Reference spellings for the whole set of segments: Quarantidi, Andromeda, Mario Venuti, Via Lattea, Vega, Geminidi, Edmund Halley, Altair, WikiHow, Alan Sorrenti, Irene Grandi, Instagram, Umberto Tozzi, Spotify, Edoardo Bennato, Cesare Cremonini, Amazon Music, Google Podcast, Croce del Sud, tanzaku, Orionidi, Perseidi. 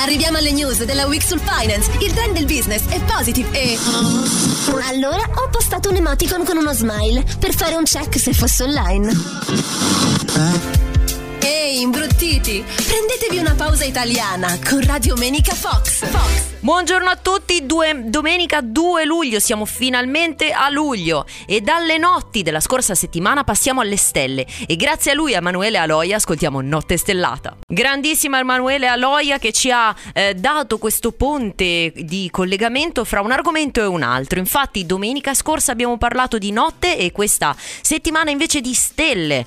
Arriviamo alle news della Week sul Finance, il trend del business è positive e... Allora ho postato un emoticon con uno smile per fare un check se fosse online. Ehi, imbruttiti, prendetevi una pausa italiana con Radio Menica Fox. Buongiorno a tutti, domenica 2 luglio, siamo finalmente a luglio e dalle notti della scorsa settimana passiamo alle stelle e grazie a lui, Emanuele Aloia, ascoltiamo Notte Stellata. Grandissima Emanuele Aloia che ci ha dato questo ponte di collegamento fra un argomento e un altro. Infatti domenica scorsa abbiamo parlato di notte e questa settimana invece di stelle,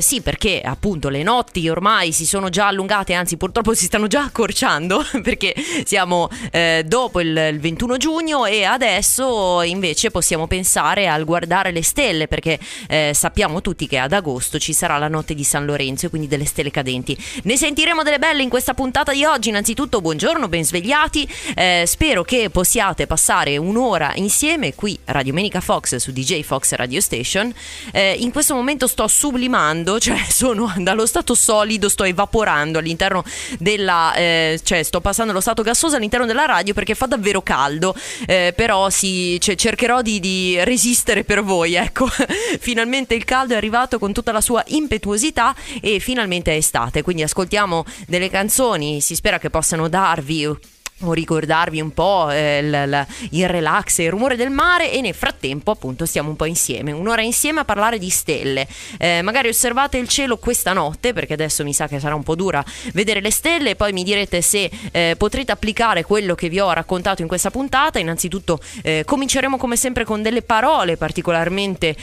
sì, perché appunto le notti ormai si sono già allungate, anzi purtroppo si stanno già accorciando perché siamo dopo il 21 giugno e adesso invece possiamo pensare al guardare le stelle perché sappiamo tutti che ad agosto ci sarà la notte di San Lorenzo e quindi delle stelle cadenti. Ne sentiremo delle belle in questa puntata di oggi. Innanzitutto buongiorno, ben svegliati, spero che possiate passare un'ora insieme qui a Radio Menica Fox su DJ Fox Radio Station. In questo momento sto sublimando, cioè sono dallo stato solido, sto evaporando all'interno della cioè sto passando lo stato gassoso all'interno della radio perché fa davvero caldo, però sì, cioè, cercherò di resistere per voi, ecco. Finalmente il caldo è arrivato con tutta la sua impetuosità e finalmente è estate, quindi ascoltiamo delle canzoni, si spera che possano darvi o ricordarvi un po' il relax e il rumore del mare, e nel frattempo appunto stiamo un po' insieme, un'ora insieme a parlare di stelle. Magari osservate il cielo questa notte perché adesso mi sa che sarà un po' dura vedere le stelle, e poi mi direte se potrete applicare quello che vi ho raccontato in questa puntata. Innanzitutto cominceremo come sempre con delle parole particolarmente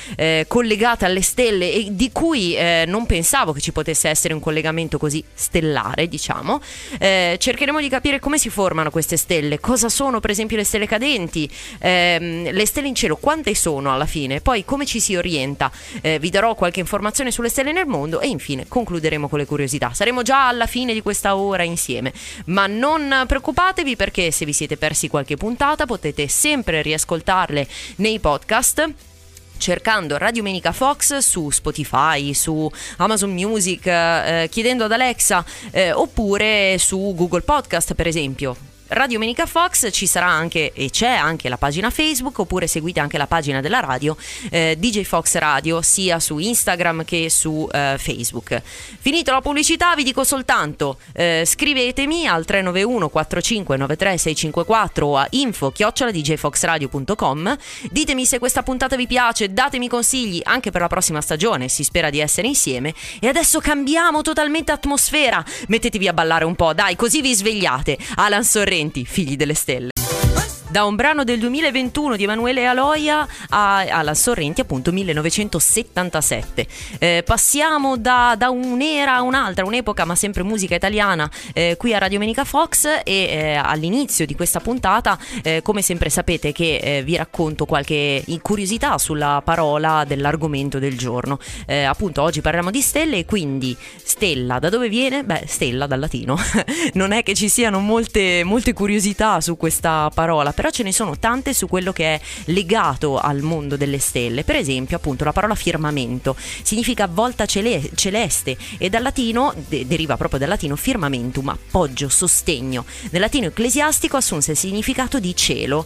collegate alle stelle e di cui non pensavo che ci potesse essere un collegamento così stellare, diciamo. Cercheremo di capire come si formano queste stelle, cosa sono per esempio le stelle cadenti, le stelle in cielo quante sono alla fine, poi come ci si orienta, vi darò qualche informazione sulle stelle nel mondo e infine concluderemo con le curiosità. Saremo già alla fine di questa ora insieme, ma non preoccupatevi perché se vi siete persi qualche puntata potete sempre riascoltarle nei podcast cercando Radio Menica Fox su Spotify, su Amazon Music, chiedendo ad Alexa, oppure su Google Podcast per esempio. Radio Menica Fox ci sarà anche e c'è anche la pagina Facebook, oppure seguite anche la pagina della radio, DJ Fox Radio, sia su Instagram che su Facebook. Finito la pubblicità vi dico soltanto scrivetemi al 391 45 93 654 a info@djfoxradio.com. Ditemi se questa puntata vi piace, datemi consigli anche per la prossima stagione, si spera di essere insieme. E adesso cambiamo totalmente atmosfera, mettetevi a ballare un po', dai, così vi svegliate. Alan Sorrenti, Figli delle stelle. Da un brano del 2021 di Emanuele Aloia a Alan Sorrenti, appunto 1977. Passiamo da un'era a un'altra, un'epoca, ma sempre musica italiana qui a Radio Menica Fox. E all'inizio di questa puntata, come sempre sapete che vi racconto qualche curiosità sulla parola dell'argomento del giorno. Appunto oggi parliamo di stelle, quindi stella da dove viene? Beh, stella dal latino. Non è che ci siano molte curiosità su questa parola, però ce ne sono tante su quello che è legato al mondo delle stelle. Per esempio appunto la parola firmamento significa volta celeste e dal latino deriva proprio dal latino firmamentum, appoggio, sostegno. Nel latino ecclesiastico assunse il significato di cielo,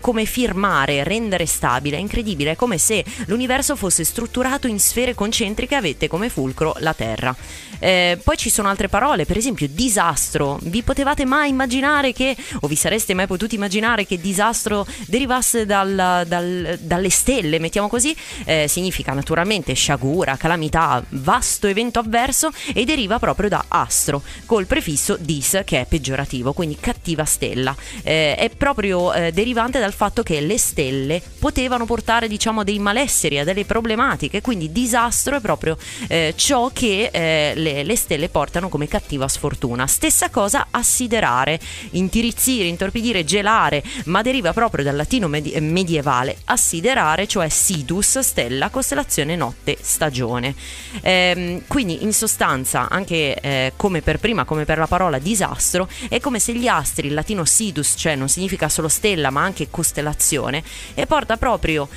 come firmare, rendere stabile. È incredibile, è come se l'universo fosse strutturato in sfere concentriche, avete come fulcro la terra. Poi ci sono altre parole, per esempio disastro. Vi potevate mai immaginare che, o vi sareste mai potuti immaginare qualche disastro derivasse dalle stelle, mettiamo così, significa naturalmente sciagura, calamità, vasto evento avverso, e deriva proprio da astro col prefisso dis, che è peggiorativo, quindi cattiva stella. È proprio derivante dal fatto che le stelle potevano portare, diciamo, dei malesseri, a delle problematiche, quindi disastro è proprio ciò che le stelle portano come cattiva sfortuna. Stessa cosa assiderare, intirizzire, intorpidire, gelare, ma deriva proprio dal latino medievale assiderare, cioè sidus, stella, costellazione, notte, stagione. Quindi in sostanza, anche come per la parola disastro, è come se gli astri, il latino sidus, cioè non significa solo stella ma anche costellazione, e porta proprio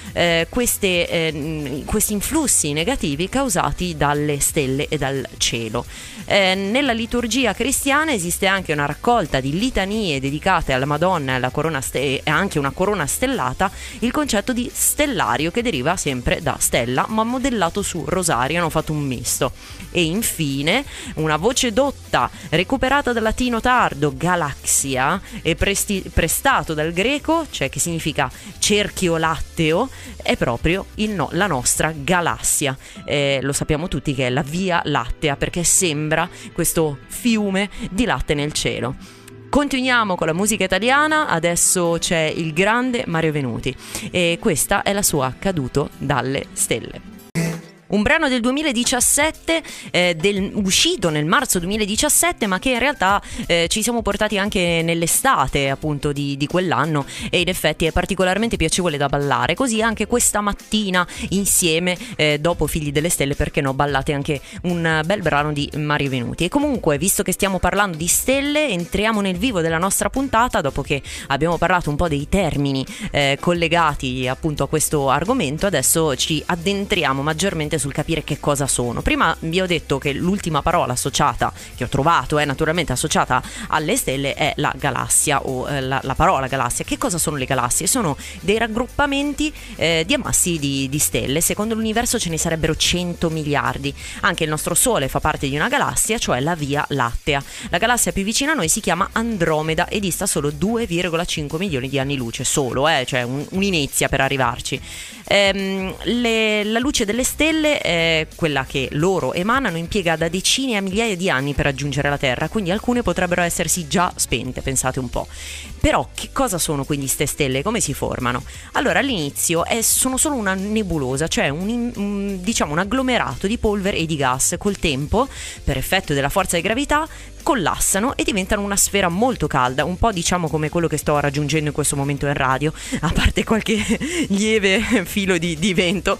questi influssi negativi causati dalle stelle e dal cielo. Nella liturgia cristiana esiste anche una raccolta di litanie dedicate alla Madonna e alla corona e anche una corona stellata, il concetto di stellario, che deriva sempre da stella ma modellato su rosario, hanno fatto un misto. E infine una voce dotta recuperata dal latino tardo, galaxia, e prestato dal greco, cioè che significa cerchio latteo, è proprio la nostra galassia. Lo sappiamo tutti che è la Via Lattea, perché sembra questo fiume di latte nel cielo. Continuiamo con la musica italiana, adesso c'è il grande Mario Venuti e questa è la sua Caduto dalle stelle. Un brano del 2017, uscito nel marzo 2017, ma che in realtà ci siamo portati anche nell'estate appunto di quell'anno, e in effetti è particolarmente piacevole da ballare, così anche questa mattina insieme, dopo Figli delle Stelle, perché no, ballate anche un bel brano di Mario Venuti. E comunque, visto che stiamo parlando di stelle, entriamo nel vivo della nostra puntata, dopo che abbiamo parlato un po' dei termini collegati appunto a questo argomento. Adesso ci addentriamo maggiormente sul capire che cosa sono. Prima vi ho detto che l'ultima parola associata che ho trovato è naturalmente associata alle stelle, è la galassia, o la parola galassia. Che cosa sono le galassie? Sono dei raggruppamenti di ammassi di stelle. Secondo l'universo ce ne sarebbero 100 miliardi. Anche il nostro Sole fa parte di una galassia, cioè la Via Lattea. La galassia più vicina a noi si chiama Andromeda e dista solo 2,5 milioni di anni luce, solo, cioè un'inezia per arrivarci. La luce delle stelle, quella che loro emanano, impiega da decine a migliaia di anni per raggiungere la Terra, quindi alcune potrebbero essersi già spente, pensate un po'. Però che cosa sono quindi ste stelle? Come si formano? Allora, all'inizio sono solo una nebulosa, cioè diciamo un agglomerato di polvere e di gas. Col tempo, per effetto della forza di gravità, collassano e diventano una sfera molto calda, un po' diciamo come quello che sto raggiungendo in questo momento in radio, a parte qualche lieve filo di vento,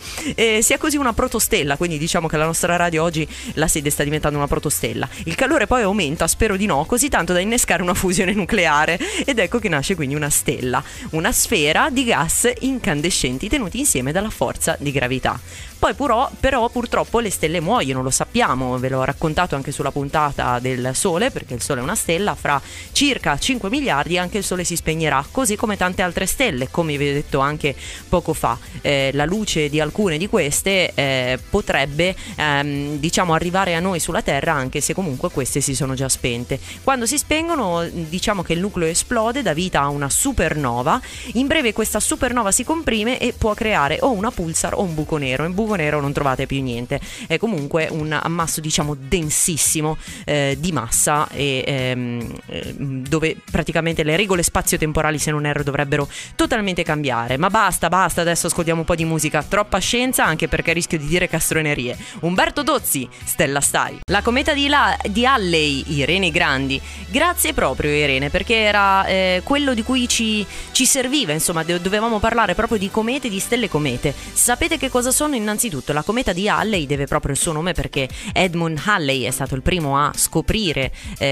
sia così una protostella. Quindi diciamo che la nostra radio oggi, la sede, sta diventando una protostella. Il calore poi aumenta, spero di no, così tanto da innescare una fusione nucleare, ed ecco che nasce quindi una stella, una sfera di gas incandescenti tenuti insieme dalla forza di gravità. Poi però purtroppo le stelle muoiono, lo sappiamo, ve l'ho raccontato anche sulla puntata del Sole, perché il Sole è una stella. Fra circa 5 miliardi anche il Sole si spegnerà, così come tante altre stelle. Come vi ho detto anche poco fa, la luce di alcune di queste potrebbe diciamo arrivare a noi sulla Terra, anche se comunque queste si sono già spente. Quando si spengono, diciamo che il nucleo esplode, dà vita a una supernova. In breve questa supernova si comprime e può creare o una pulsar o un buco nero. In buco nero non trovate più niente, è comunque un ammasso diciamo densissimo di massa, e dove praticamente le regole spazio-temporali, se non erro, dovrebbero totalmente cambiare. Ma basta, adesso ascoltiamo un po' di musica. Troppa scienza, anche perché rischio di dire castronerie. Umberto Tozzi, Stella Stai. La cometa di Halley, Irene Grandi. Grazie proprio Irene, perché era quello di cui ci serviva, insomma, dovevamo parlare proprio di comete, di stelle comete. Sapete che cosa sono? Innanzitutto la cometa di Halley deve proprio il suo nome perché Edmund Halley è stato il primo a scoprire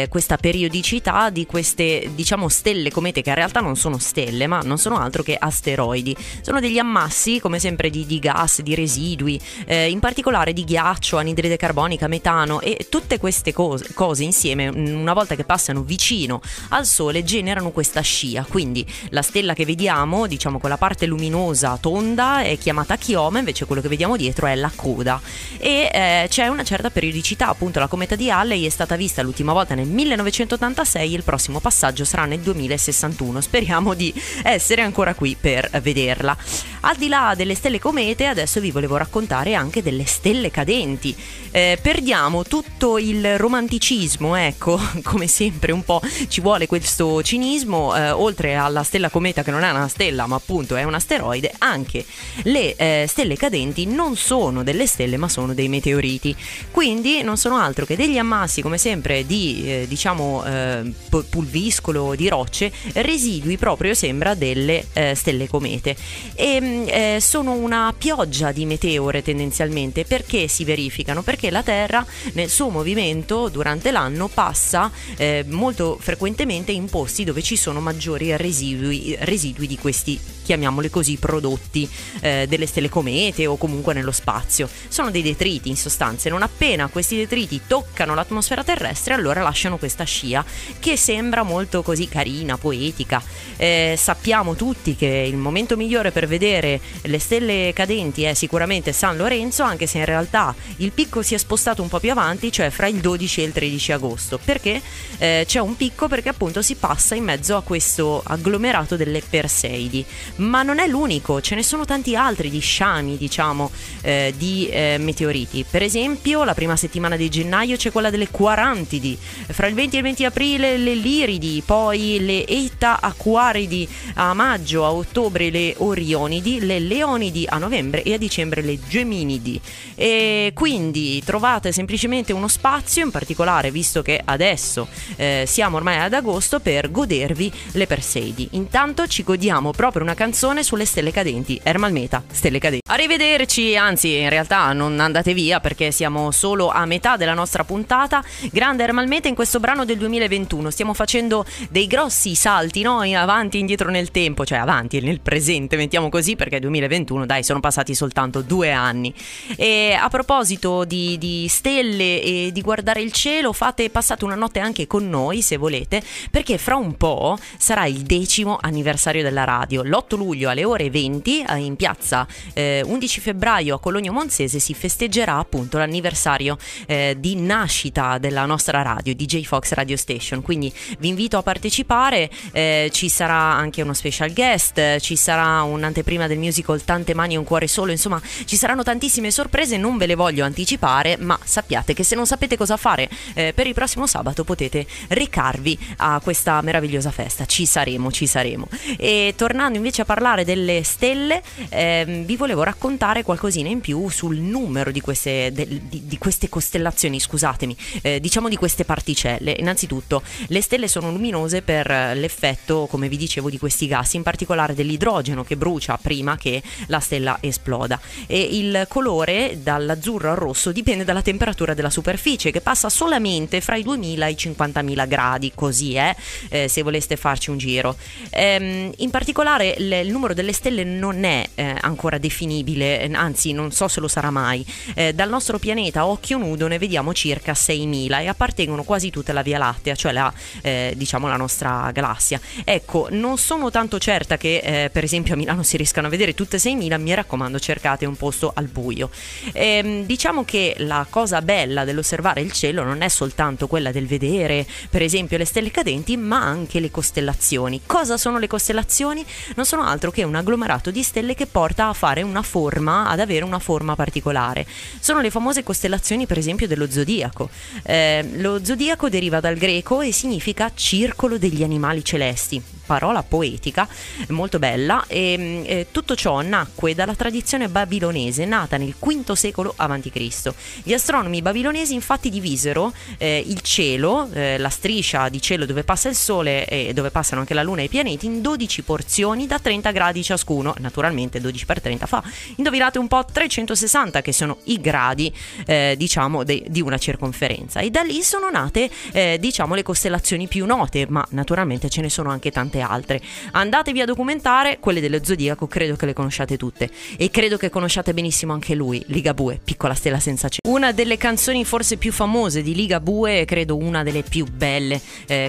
questa periodicità di queste, diciamo, stelle comete, che in realtà non sono stelle ma non sono altro che asteroidi. Sono degli ammassi come sempre di gas, di residui, in particolare di ghiaccio, anidride carbonica, metano, e tutte queste cose insieme, una volta che passano vicino al Sole, generano questa scia. Quindi la stella che vediamo, diciamo, con la parte luminosa tonda, è chiamata chioma, invece quello che vediamo abbiamo dietro è la coda, e c'è una certa periodicità. Appunto, la cometa di Halley è stata vista l'ultima volta nel 1986, il prossimo passaggio sarà nel 2061. Speriamo di essere ancora qui per vederla. Al di là delle stelle comete, adesso vi volevo raccontare anche delle stelle cadenti. Perdiamo tutto il romanticismo, ecco, come sempre un po' ci vuole questo cinismo. Oltre alla stella cometa, che non è una stella ma appunto è un asteroide, anche le stelle cadenti non sono delle stelle ma sono dei meteoriti, quindi non sono altro che degli ammassi, come sempre, di pulviscolo, di rocce, residui proprio, sembra, delle stelle comete, e sono una pioggia di meteore tendenzialmente. Perché si verificano? Perché la Terra nel suo movimento durante l'anno passa molto frequentemente in posti dove ci sono maggiori residui di questi, chiamiamoli così, prodotti delle stelle comete o comunque nello spazio. Sono dei detriti, in sostanza. Non appena questi detriti toccano l'atmosfera terrestre, allora lasciano questa scia che sembra molto così carina, poetica. Sappiamo tutti che il momento migliore per vedere le stelle cadenti è sicuramente San Lorenzo, anche se in realtà il picco si è spostato un po' più avanti, cioè fra il 12 e il 13 agosto. Perché c'è un picco? Perché appunto si passa in mezzo a questo agglomerato delle Perseidi. Ma non è l'unico, ce ne sono tanti altri di sciami, diciamo, di meteoriti. Per esempio, la prima settimana di gennaio c'è quella delle Quarantidi, fra il 20 e il 20 aprile le Liridi, poi le Eta Acquaridi a maggio, a ottobre le Orionidi, le Leonidi a novembre e a dicembre le Geminidi. E quindi trovate semplicemente uno spazio, in particolare visto che adesso siamo ormai ad agosto, per godervi le Perseidi. Intanto ci godiamo proprio una canzone sulle stelle cadenti. Ermal Meta, Stelle Cadenti. Arrivederci, anzi in realtà non andate via perché siamo solo a metà della nostra puntata. Grande Ermal Meta in questo brano del 2021. Stiamo facendo dei grossi salti, no? In avanti e indietro nel tempo, cioè avanti e nel presente, mettiamo così, perché 2021, dai, sono passati soltanto 2 anni. E a proposito di stelle e di guardare il cielo, passate una notte anche con noi se volete, perché fra un po' sarà il 10° anniversario della radio. L'8 luglio alle ore 20 in piazza 11 febbraio a Cologno Monzese si festeggerà appunto l'anniversario di nascita della nostra radio, DJ Fox Radio Station. Quindi vi invito a partecipare, ci sarà anche uno special guest, ci sarà un'anteprima del musical Tante mani e un cuore solo, insomma ci saranno tantissime sorprese, non ve le voglio anticipare, ma sappiate che se non sapete cosa fare per il prossimo sabato potete recarvi a questa meravigliosa festa. Ci saremo. E tornando invece a parlare delle stelle, vi volevo raccontare qualcosina in più sul numero di queste costellazioni, scusatemi, diciamo di queste particelle. Innanzitutto le stelle sono luminose per l'effetto, come vi dicevo, di questi gas, in particolare dell'idrogeno che brucia prima che la stella esploda, e il colore dall'azzurro al rosso dipende dalla temperatura della superficie, che passa solamente fra i 2000 e i 50.000 gradi, così è, se voleste farci un giro. In particolare il numero delle stelle non è ancora definibile, anzi non so se lo sarà mai. Dal nostro pianeta a occhio nudo ne vediamo circa 6.000 e appartengono quasi tutte alla Via Lattea, cioè diciamo la nostra galassia. Ecco, non sono tanto certa che per esempio a Milano si riescano a vedere tutte 6.000, mi raccomando cercate un posto al buio. Diciamo che la cosa bella dell'osservare il cielo non è soltanto quella del vedere per esempio le stelle cadenti, ma anche le costellazioni. Cosa sono le costellazioni? Non sono altro che un agglomerato di stelle che porta a fare una forma, ad avere una forma particolare. Sono le famose costellazioni per esempio dello zodiaco. Lo zodiaco deriva dal greco e significa circolo degli animali celesti, parola poetica molto bella, e tutto ciò nacque dalla tradizione babilonese nata nel V secolo a.C. Gli astronomi babilonesi infatti divisero il cielo, la striscia di cielo dove passa il sole e dove passano anche la luna e i pianeti, in 12 porzioni da 30 gradi ciascuno. Naturalmente 12 per 30 fa, indovinate un po', 360, che sono i gradi diciamo di una circonferenza, e da lì sono nate diciamo le costellazioni più note, ma naturalmente ce ne sono anche tante tante altre. Andatevi a documentare, quelle dello zodiaco credo che le conosciate tutte, e credo che conosciate benissimo anche lui, Ligabue, piccola stella senza cielo. Una delle canzoni forse più famose di Ligabue, credo una delle più belle,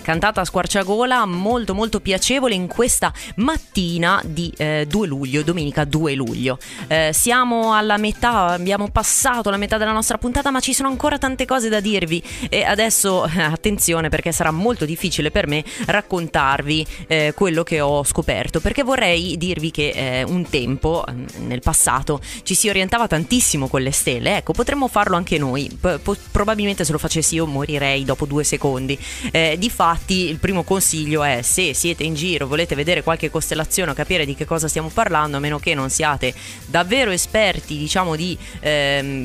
cantata a squarciagola, molto molto piacevole in questa mattina di 2 luglio, domenica 2 luglio. Siamo alla metà, abbiamo passato la metà della nostra puntata, ma ci sono ancora tante cose da dirvi e adesso attenzione, perché sarà molto difficile per me raccontarvi quello che ho scoperto, perché vorrei dirvi che un tempo nel passato ci si orientava tantissimo con le stelle. Ecco, potremmo farlo anche noi, probabilmente se lo facessi io morirei dopo 2 secondi. Difatti il primo consiglio è, se siete in giro, volete vedere qualche costellazione o capire di che cosa stiamo parlando, a meno che non siate davvero esperti, diciamo, di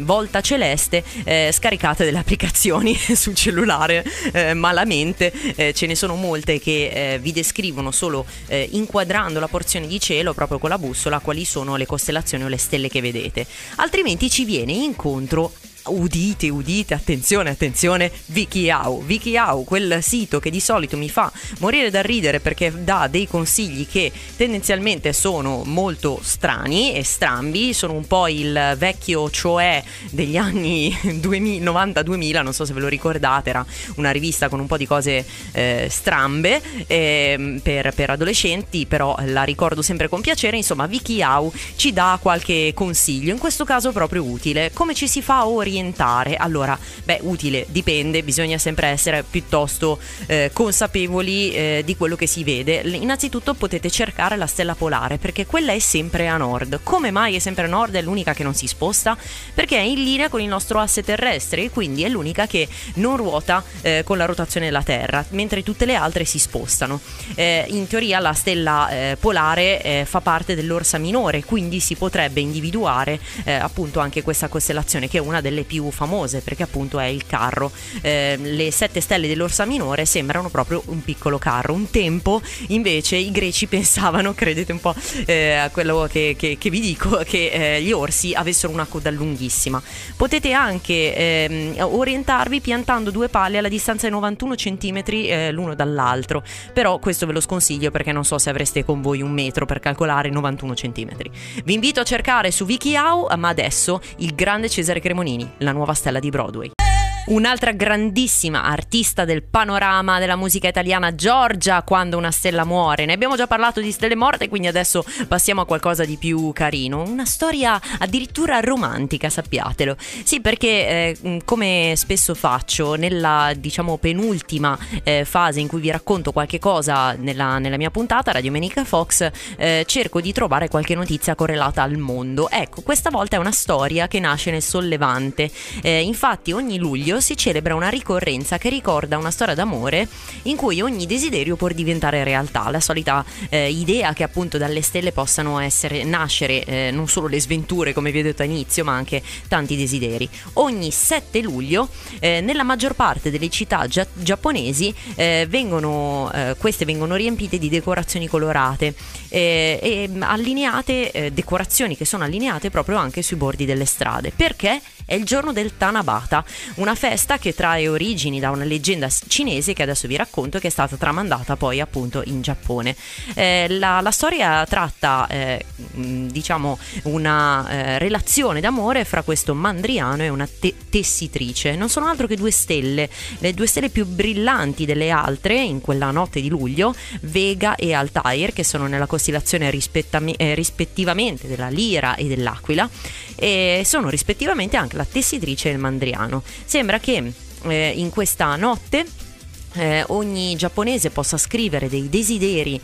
volta celeste, scaricate delle applicazioni sul cellulare malamente, ce ne sono molte che vi descrivono solo inquadrando la porzione di cielo proprio con la bussola quali sono le costellazioni o le stelle che vedete. Altrimenti ci viene incontro, udite, udite, attenzione, attenzione, WikiHow, quel sito che di solito mi fa morire da ridere perché dà dei consigli che tendenzialmente sono molto strani e strambi, sono un po' il vecchio cioè degli anni 90-2000, non so se ve lo ricordate, era una rivista con un po' di cose strambe per adolescenti, però la ricordo sempre con piacere. Insomma, WikiHow ci dà qualche consiglio, in questo caso proprio utile. Come ci si fa a orientare? Allora, beh, utile, dipende, bisogna sempre essere piuttosto consapevoli di quello che si vede. Innanzitutto potete cercare la stella polare, perché quella è sempre a nord. Come mai è sempre a nord? È l'unica che non si sposta, perché è in linea con il nostro asse terrestre e quindi è l'unica che non ruota con la rotazione della Terra, mentre tutte le altre si spostano. In teoria la stella polare fa parte dell'Orsa Minore, quindi si potrebbe individuare appunto anche questa costellazione, che è una delle più famose, perché appunto è il carro. Le 7 stelle dell'Orsa Minore sembrano proprio un piccolo carro. Un tempo invece i greci pensavano, credete un po' a quello che vi dico, che gli orsi avessero una coda lunghissima. Potete anche orientarvi piantando 2 pale alla distanza di 91 centimetri l'uno dall'altro, però questo ve lo sconsiglio perché non so se avreste con voi un metro per calcolare 91 centimetri. Vi invito a cercare su WikiHow, ma adesso il grande Cesare Cremonini, la nuova stella di Broadway. Un'altra grandissima artista del panorama della musica italiana, Giorgia, Quando una stella muore. Ne abbiamo già parlato di stelle morte, quindi adesso passiamo a qualcosa di più carino. Una storia addirittura romantica, sappiatelo. Sì, perché come spesso faccio nella, diciamo, penultima fase in cui vi racconto qualche cosa nella mia puntata Radio Menica Fox, cerco di trovare qualche notizia correlata al mondo. Ecco, questa volta è una storia che nasce nel Sollevante. Infatti ogni luglio si celebra una ricorrenza che ricorda una storia d'amore in cui ogni desiderio può diventare realtà. La solita idea che appunto dalle stelle possano nascere non solo le sventure, come vi ho detto all'inizio, ma anche tanti desideri. Ogni 7 luglio nella maggior parte delle città giapponesi queste vengono riempite di decorazioni colorate e allineate, decorazioni che sono allineate proprio anche sui bordi delle strade, perché è il giorno del Tanabata, una festa che trae origini da una leggenda cinese che adesso vi racconto, che è stata tramandata poi appunto in Giappone. La storia tratta diciamo una relazione d'amore fra questo mandriano e una tessitrice. Non sono altro che 2 stelle, le 2 stelle più brillanti delle altre in quella notte di luglio, Vega e Altair, che sono nella costellazione rispettivamente della Lira e dell'Aquila, e sono rispettivamente anche la tessitrice e il mandriano. Sembra che in questa notte ogni giapponese possa scrivere dei desideri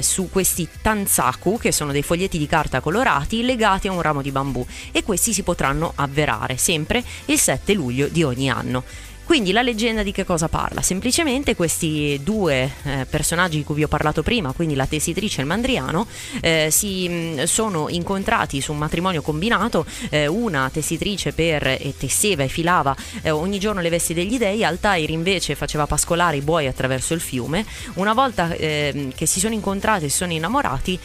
su questi tanzaku, che sono dei foglietti di carta colorati legati a un ramo di bambù, e questi si potranno avverare sempre il 7 luglio di ogni anno. Quindi la leggenda di che cosa parla? Semplicemente questi 2 personaggi di cui vi ho parlato prima, quindi la tessitrice e il mandriano, si sono incontrati su un matrimonio combinato. Una tessitrice tesseva e filava ogni giorno le vesti degli dei, Altair invece faceva pascolare i buoi attraverso il fiume. Una volta che si sono incontrati e si sono innamorati,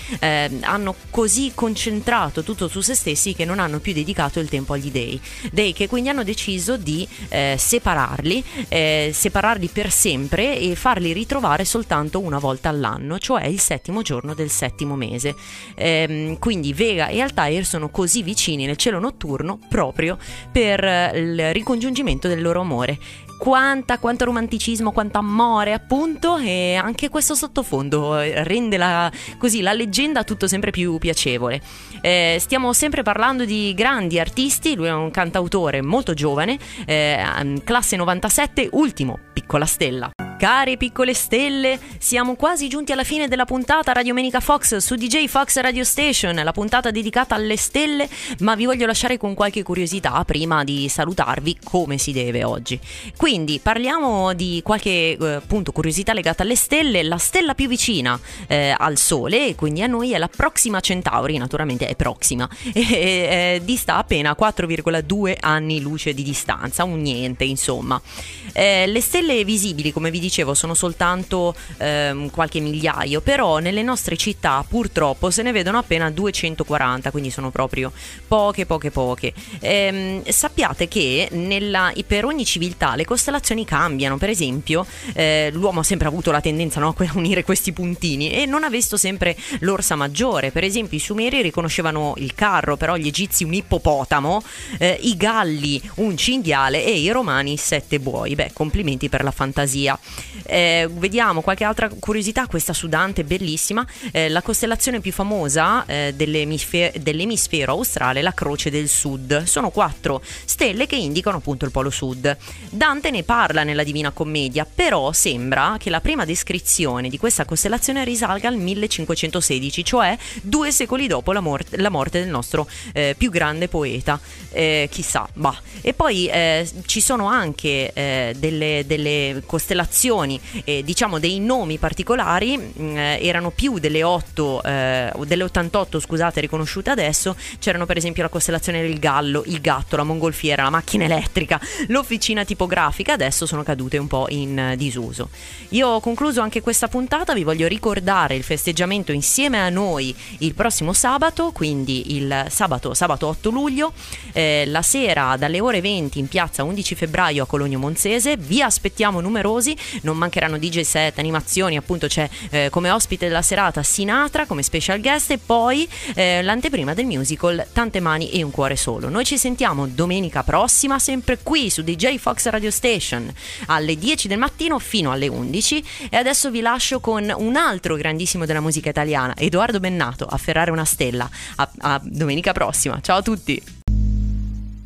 hanno così concentrato tutto su se stessi che non hanno più dedicato il tempo agli dei, che quindi hanno deciso di separarsi separarli, separarli per sempre e farli ritrovare soltanto una volta all'anno, cioè il settimo giorno del settimo mese. Quindi Vega e Altair sono così vicini nel cielo notturno proprio per il ricongiungimento del loro amore. Quanto romanticismo, quanto amore, appunto, e anche questo sottofondo rende la leggenda tutto sempre più piacevole. Stiamo sempre parlando di grandi artisti. Lui è un cantautore molto giovane, classe 97, ultimo Piccola Stella. Cari piccole stelle, siamo quasi giunti alla fine della puntata Radiomenica Fox su DJ Fox Radio Station, la puntata dedicata alle stelle, ma vi voglio lasciare con qualche curiosità prima di salutarvi come si deve oggi. Quindi parliamo di qualche appunto curiosità legata alle stelle. La stella più vicina al Sole, e quindi a noi, è la Proxima Centauri, naturalmente è Proxima, e dista appena 4,2 anni luce di distanza, un niente insomma. Le stelle visibili, come vi dicevo, sono soltanto qualche migliaio, però nelle nostre città purtroppo se ne vedono appena 240, quindi sono proprio poche. Sappiate che per ogni civiltà le costellazioni cambiano. Per esempio l'uomo ha sempre avuto la tendenza, no, a unire questi puntini, e non ha visto sempre l'orsa maggiore. Per esempio i sumeri riconoscevano il carro, però gli egizi un ippopotamo, i galli un cinghiale e i romani 7 buoi. Beh, complimenti per la fantasia. Vediamo qualche altra curiosità, questa sudante, bellissima. La costellazione più famosa dell'emisfero australe è la Croce del Sud. Sono 4 stelle che indicano appunto il polo sud. Dante ne parla nella Divina Commedia, però sembra che la prima descrizione di questa costellazione risalga al 1516, cioè 2 secoli dopo la morte del nostro più grande poeta. Chissà, bah. E poi ci sono anche delle costellazioni, diciamo dei nomi particolari. Erano più delle 88, scusate, riconosciute adesso. C'erano per esempio la costellazione del Gallo, il Gatto, la Mongolfiera, la Macchina Elettrica, l'Officina Tipografica. Adesso sono cadute un po' in disuso. Io ho concluso anche questa puntata. Vi voglio ricordare il festeggiamento insieme a noi il prossimo sabato, quindi il sabato 8 luglio, la sera dalle ore 20 in piazza 11 febbraio a Cologno Monzese. Vi aspettiamo numerosi, non mancheranno DJ set, animazioni, appunto c'è come ospite della serata Sinatra come special guest, e poi l'anteprima del musical Tante mani e un cuore solo. Noi ci sentiamo domenica prossima sempre qui su DJ Fox Radio Station alle 10 del mattino fino alle 11, e adesso vi lascio con un altro grandissimo della musica italiana, Edoardo Bennato, Afferrare una stella. A domenica prossima, ciao a tutti.